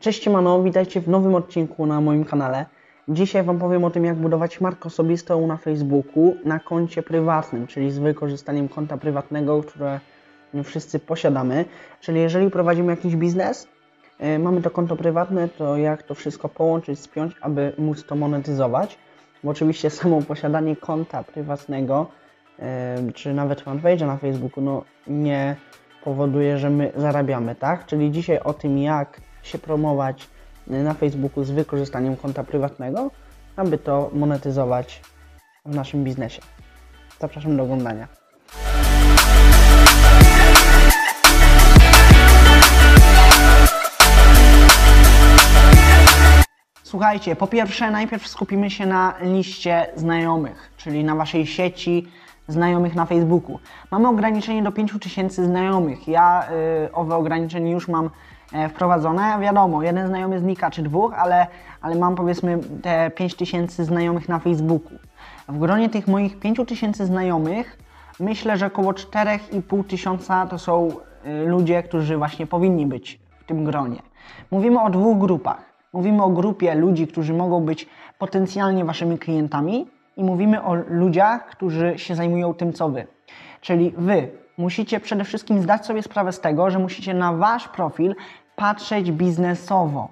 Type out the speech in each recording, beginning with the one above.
Cześć Mano, witajcie w nowym odcinku na moim kanale. Dzisiaj Wam powiem o tym, jak budować markę osobistą na Facebooku na koncie prywatnym, czyli z wykorzystaniem konta prywatnego, które nie wszyscy posiadamy. Czyli jeżeli prowadzimy jakiś biznes, mamy to konto prywatne, to jak to wszystko połączyć, spiąć, aby móc to monetyzować. Bo oczywiście samo posiadanie konta prywatnego, czy nawet fanpage'a na Facebooku, no nie powoduje, że my zarabiamy, tak? Czyli dzisiaj o tym, jak się promować na Facebooku z wykorzystaniem konta prywatnego, aby to monetyzować w naszym biznesie. Zapraszam do oglądania. Słuchajcie, po pierwsze najpierw skupimy się na liście znajomych, czyli na Waszej sieci znajomych na Facebooku. Mamy ograniczenie do 5000 znajomych. Ja owe ograniczenie już mam wprowadzone. Wiadomo, jeden znajomy znika czy dwóch, ale mam powiedzmy te 5000 znajomych na Facebooku. W gronie tych moich 5000 znajomych myślę, że około 4500 to są ludzie, którzy właśnie powinni być w tym gronie. Mówimy o dwóch grupach. Mówimy o grupie ludzi, którzy mogą być potencjalnie Waszymi klientami i mówimy o ludziach, którzy się zajmują tym, co Wy. Czyli Wy musicie przede wszystkim zdać sobie sprawę z tego, że musicie na Wasz profil patrzeć biznesowo.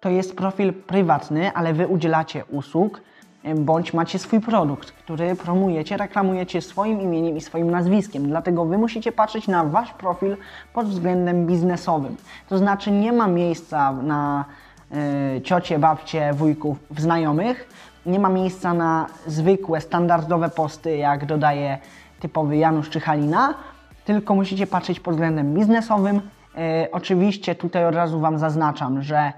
To jest profil prywatny, ale Wy udzielacie usług, bądź macie swój produkt, który promujecie, reklamujecie swoim imieniem i swoim nazwiskiem. Dlatego Wy musicie patrzeć na Wasz profil pod względem biznesowym. To znaczy nie ma miejsca na ciocie, babcie, wujków, znajomych. Nie ma miejsca na zwykłe, standardowe posty, jak dodaje typowy Janusz czy Halina, tylko musicie patrzeć pod względem biznesowym. Oczywiście tutaj od razu Wam zaznaczam, że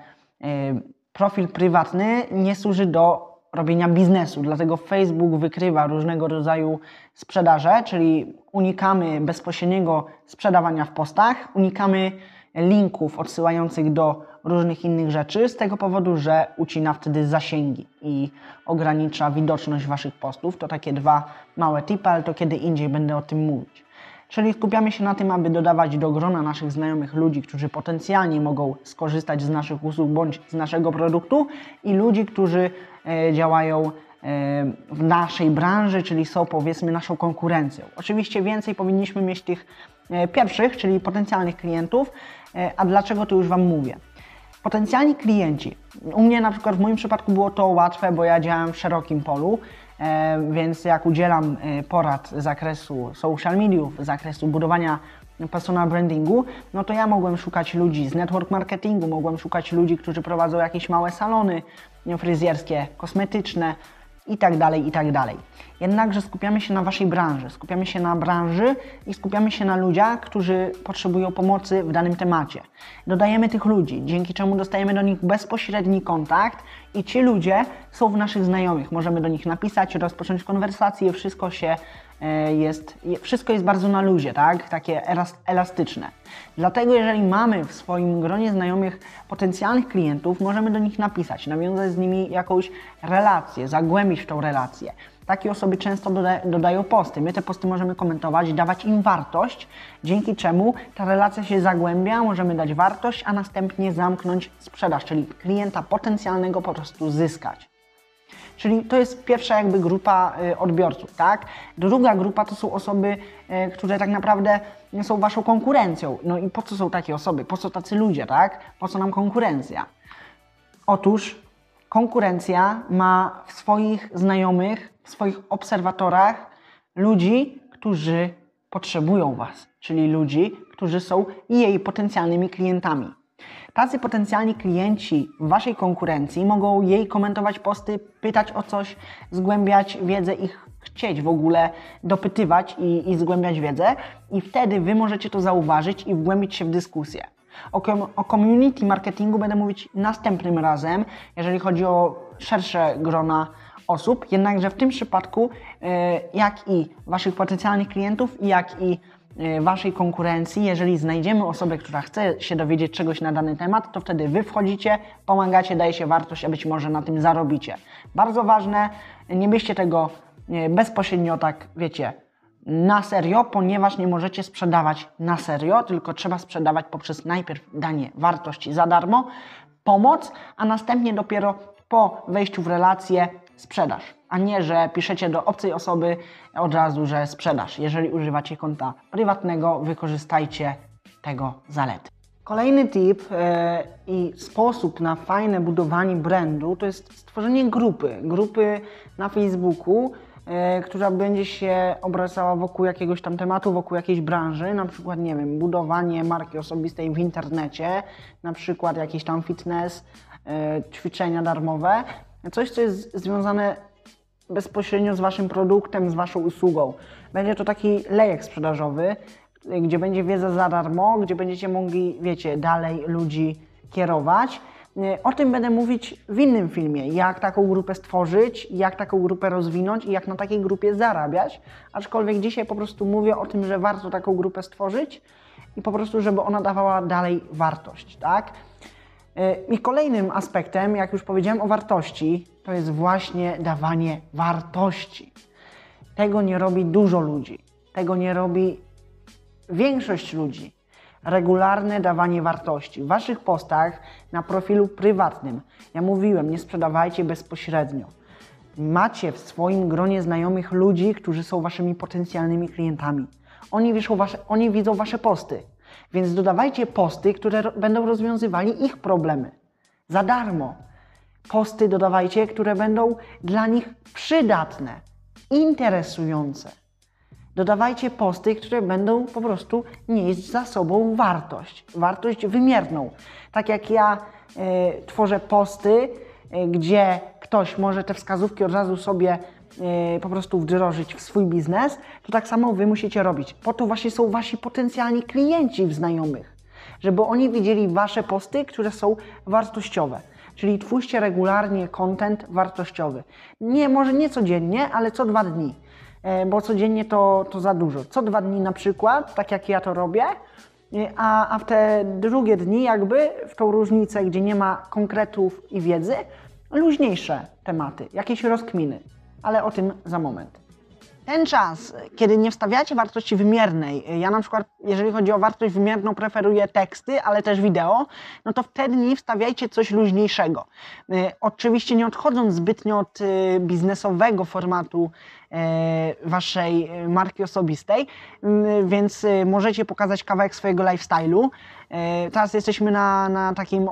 profil prywatny nie służy do robienia biznesu, dlatego Facebook wykrywa różnego rodzaju sprzedaże, czyli unikamy bezpośredniego sprzedawania w postach, unikamy linków odsyłających do różnych innych rzeczy z tego powodu, że ucina wtedy zasięgi i ogranicza widoczność Waszych postów. To takie dwa małe tipy, ale to kiedy indziej będę o tym mówić. Czyli skupiamy się na tym, aby dodawać do grona naszych znajomych ludzi, którzy potencjalnie mogą skorzystać z naszych usług bądź z naszego produktu i ludzi, którzy działają w naszej branży, czyli są powiedzmy naszą konkurencją. Oczywiście więcej powinniśmy mieć tych pierwszych, czyli potencjalnych klientów, a dlaczego to już Wam mówię. Potencjalni klienci. U mnie na przykład w moim przypadku było to łatwe, bo ja działam w szerokim polu, więc jak udzielam porad z zakresu social mediów, z zakresu budowania personal brandingu, no to ja mogłem szukać ludzi z network marketingu, mogłem szukać ludzi, którzy prowadzą jakieś małe salony fryzjerskie, kosmetyczne itd., itd. Jednakże skupiamy się na Waszej branży, skupiamy się na branży i skupiamy się na ludziach, którzy potrzebują pomocy w danym temacie. Dodajemy tych ludzi, dzięki czemu dostajemy do nich bezpośredni kontakt i ci ludzie są w naszych znajomych. Możemy do nich napisać, rozpocząć konwersację, wszystko jest bardzo na luzie, tak? Takie elastyczne. Dlatego jeżeli mamy w swoim gronie znajomych potencjalnych klientów, możemy do nich napisać, nawiązać z nimi jakąś relację, zagłębić w tą relację. Takie osoby często dodają posty. My te posty możemy komentować, dawać im wartość, dzięki czemu ta relacja się zagłębia, możemy dać wartość, a następnie zamknąć sprzedaż, czyli klienta potencjalnego po prostu zyskać. Czyli to jest pierwsza jakby grupa odbiorców, tak? Druga grupa to są osoby, które tak naprawdę są Waszą konkurencją. No i po co są takie osoby? Po co tacy ludzie, tak? Po co nam konkurencja? Otóż konkurencja ma w swoich znajomych, w swoich obserwatorach ludzi, którzy potrzebują Was, czyli ludzi, którzy są jej potencjalnymi klientami. Tacy potencjalni klienci Waszej konkurencji mogą jej komentować posty, pytać o coś, zgłębiać wiedzę i chcieć w ogóle dopytywać i zgłębiać wiedzę i wtedy Wy możecie to zauważyć i wgłębić się w dyskusję. O community marketingu będę mówić następnym razem, jeżeli chodzi o szersze grona osób, jednakże w tym przypadku jak i Waszych potencjalnych klientów, jak i Waszej konkurencji, jeżeli znajdziemy osobę, która chce się dowiedzieć czegoś na dany temat, to wtedy Wy wchodzicie, pomagacie, dajecie wartość, a być może na tym zarobicie. Bardzo ważne, nie bierzcie tego bezpośrednio tak, wiecie, na serio, ponieważ nie możecie sprzedawać na serio, tylko trzeba sprzedawać poprzez najpierw danie wartości za darmo, pomoc, a następnie dopiero po wejściu w relację sprzedaż, a nie, że piszecie do obcej osoby od razu, że sprzedaż. Jeżeli używacie konta prywatnego, wykorzystajcie tego zalety. Kolejny tip i sposób na fajne budowanie brandu to jest stworzenie grupy na Facebooku, która będzie się obracała wokół jakiegoś tam tematu, wokół jakiejś branży, na przykład, nie wiem, budowanie marki osobistej w internecie, na przykład jakiś tam fitness, ćwiczenia darmowe, coś, co jest związane bezpośrednio z Waszym produktem, z Waszą usługą. Będzie to taki lejek sprzedażowy, gdzie będzie wiedza za darmo, gdzie będziecie mogli, wiecie, dalej ludzi kierować. O tym będę mówić w innym filmie, jak taką grupę stworzyć, jak taką grupę rozwinąć i jak na takiej grupie zarabiać, aczkolwiek dzisiaj po prostu mówię o tym, że warto taką grupę stworzyć i po prostu, żeby ona dawała dalej wartość, tak? I kolejnym aspektem, jak już powiedziałem o wartości, to jest właśnie dawanie wartości. Tego nie robi dużo ludzi, tego nie robi większość ludzi. Regularne dawanie wartości w Waszych postach na profilu prywatnym. Ja mówiłem, nie sprzedawajcie bezpośrednio. Macie w swoim gronie znajomych ludzi, którzy są Waszymi potencjalnymi klientami. Oni widzą Wasze posty, więc dodawajcie posty, które będą rozwiązywali ich problemy. Za darmo. Posty dodawajcie, które będą dla nich przydatne, interesujące. Dodawajcie posty, które będą po prostu nieść za sobą wartość wymierną. Tak jak ja tworzę posty, gdzie ktoś może te wskazówki od razu sobie po prostu wdrożyć w swój biznes, to tak samo Wy musicie robić. Po to właśnie są Wasi potencjalni klienci w znajomych, żeby oni widzieli Wasze posty, które są wartościowe. Czyli twórzcie regularnie content wartościowy. Nie, może nie codziennie, ale co 2 dni. Bo codziennie to za dużo. Co 2 dni na przykład, tak jak ja to robię, a w te drugie dni jakby, w tą różnicę, gdzie nie ma konkretów i wiedzy, luźniejsze tematy, jakieś rozkminy, ale o tym za moment. Ten czas, kiedy nie wstawiacie wartości wymiernej, ja na przykład, jeżeli chodzi o wartość wymierną, preferuję teksty, ale też wideo, no to wtedy wstawiajcie coś luźniejszego. Oczywiście nie odchodząc zbytnio od biznesowego formatu Waszej marki osobistej, więc możecie pokazać kawałek swojego lifestyle'u. Teraz jesteśmy na takim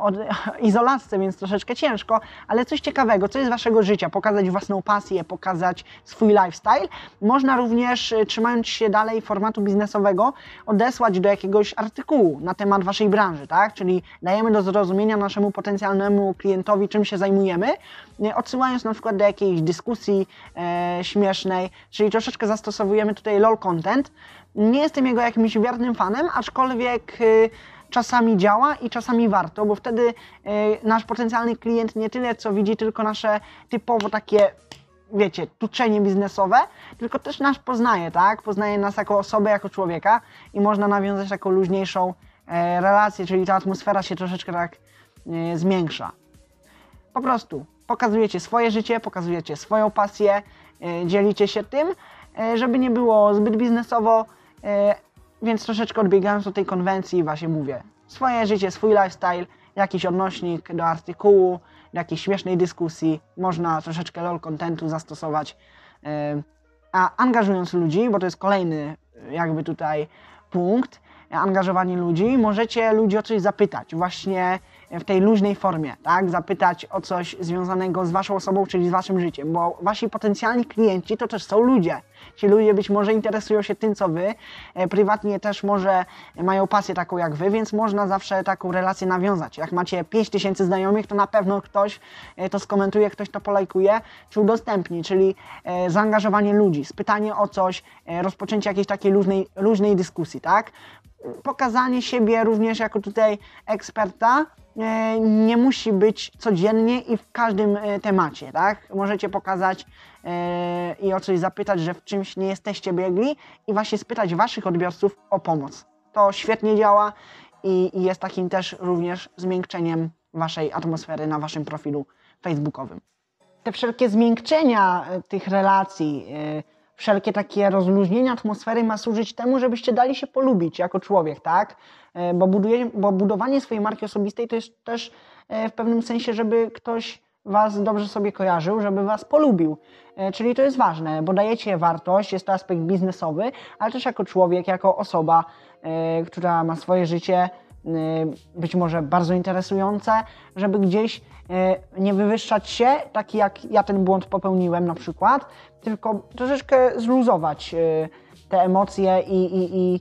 izolatce, więc troszeczkę ciężko, ale coś ciekawego, co jest Waszego życia, pokazać własną pasję, pokazać swój lifestyle. Można również, trzymając się dalej formatu biznesowego, odesłać do jakiegoś artykułu na temat Waszej branży, tak? Czyli dajemy do zrozumienia naszemu potencjalnemu klientowi, czym się zajmujemy, odsyłając na przykład do jakiejś dyskusji śmiesznej, czyli troszeczkę zastosowujemy tutaj lol content. Nie jestem jego jakimś wiernym fanem, aczkolwiek czasami działa i czasami warto, bo wtedy nasz potencjalny klient nie tyle co widzi tylko nasze typowo takie, wiecie, tuczenie biznesowe, tylko też nas poznaje, tak? Poznaje nas jako osobę, jako człowieka i można nawiązać taką luźniejszą relację, czyli ta atmosfera się troszeczkę tak zmiększa. Po prostu pokazujecie swoje życie, pokazujecie swoją pasję, dzielicie się tym, żeby nie było zbyt biznesowo, więc troszeczkę odbiegając od tej konwencji właśnie mówię. Swoje życie, swój lifestyle, jakiś odnośnik do artykułu, do jakiejś śmiesznej dyskusji, można troszeczkę lol contentu zastosować, a angażując ludzi, bo to jest kolejny jakby tutaj punkt, angażowanie ludzi, możecie ludzi o coś zapytać właśnie w tej luźnej formie, tak? Zapytać o coś związanego z Waszą osobą, czyli z Waszym życiem, bo Wasi potencjalni klienci to też są ludzie. Ci ludzie być może interesują się tym, co Wy, prywatnie też może mają pasję taką jak Wy, więc można zawsze taką relację nawiązać. Jak macie 5000 znajomych, to na pewno ktoś to skomentuje, ktoś to polajkuje, czy udostępni, czyli zaangażowanie ludzi, spytanie o coś, rozpoczęcie jakiejś takiej luźnej dyskusji, tak? Pokazanie siebie również jako tutaj eksperta nie musi być codziennie i w każdym temacie, tak? Możecie pokazać i o coś zapytać, że w czymś nie jesteście biegli i właśnie spytać Waszych odbiorców o pomoc. To świetnie działa i jest takim też również zmiękczeniem Waszej atmosfery na Waszym profilu facebookowym. Te wszelkie zmiękczenia tych relacji, wszelkie takie rozluźnienie atmosfery ma służyć temu, żebyście dali się polubić jako człowiek, tak? Bo budowanie swojej marki osobistej to jest też w pewnym sensie, żeby ktoś was dobrze sobie kojarzył, żeby was polubił. Czyli to jest ważne, bo dajecie wartość, jest to aspekt biznesowy, ale też jako człowiek, jako osoba, która ma swoje życie, być może bardzo interesujące, żeby gdzieś nie wywyższać się, taki jak ja ten błąd popełniłem na przykład, tylko troszeczkę zluzować te emocje i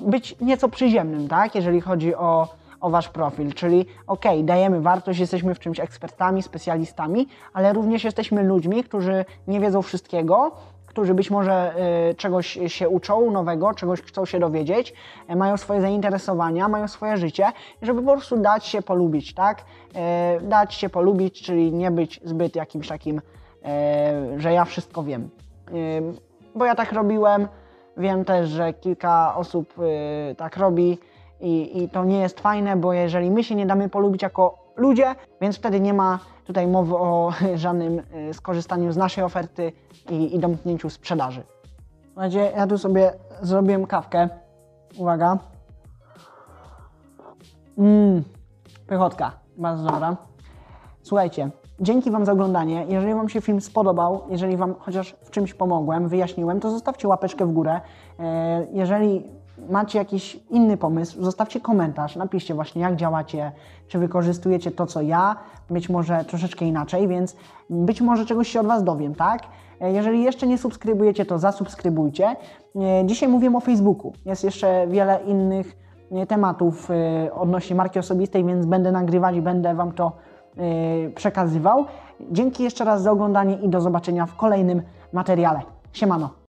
być nieco przyziemnym, tak? Jeżeli chodzi o wasz profil, czyli okej, dajemy wartość, jesteśmy w czymś ekspertami, specjalistami, ale również jesteśmy ludźmi, którzy nie wiedzą wszystkiego, którzy być może czegoś się uczą nowego, czegoś chcą się dowiedzieć, mają swoje zainteresowania, mają swoje życie, żeby po prostu dać się polubić, tak? Dać się polubić, czyli nie być zbyt jakimś takim, że ja wszystko wiem. Bo ja tak robiłem, wiem też, że kilka osób tak robi i to nie jest fajne, bo jeżeli my się nie damy polubić jako ludzie, więc wtedy nie ma tutaj mowy o żadnym skorzystaniu z naszej oferty i domknięciu sprzedaży. Słuchajcie, ja tu sobie zrobiłem kawkę. Uwaga. Pychotka, bardzo dobra. Słuchajcie, dzięki wam za oglądanie. Jeżeli wam się film spodobał, jeżeli wam chociaż w czymś pomogłem, wyjaśniłem, to zostawcie łapeczkę w górę. Jeżeli macie jakiś inny pomysł, zostawcie komentarz, napiszcie właśnie, jak działacie, czy wykorzystujecie to, co ja, być może troszeczkę inaczej, więc być może czegoś się od was dowiem, tak? Jeżeli jeszcze nie subskrybujecie, to zasubskrybujcie. Dzisiaj mówię o Facebooku, jest jeszcze wiele innych tematów odnośnie marki osobistej, więc będę nagrywać i będę wam to przekazywał. Dzięki jeszcze raz za oglądanie i do zobaczenia w kolejnym materiale. Siemano!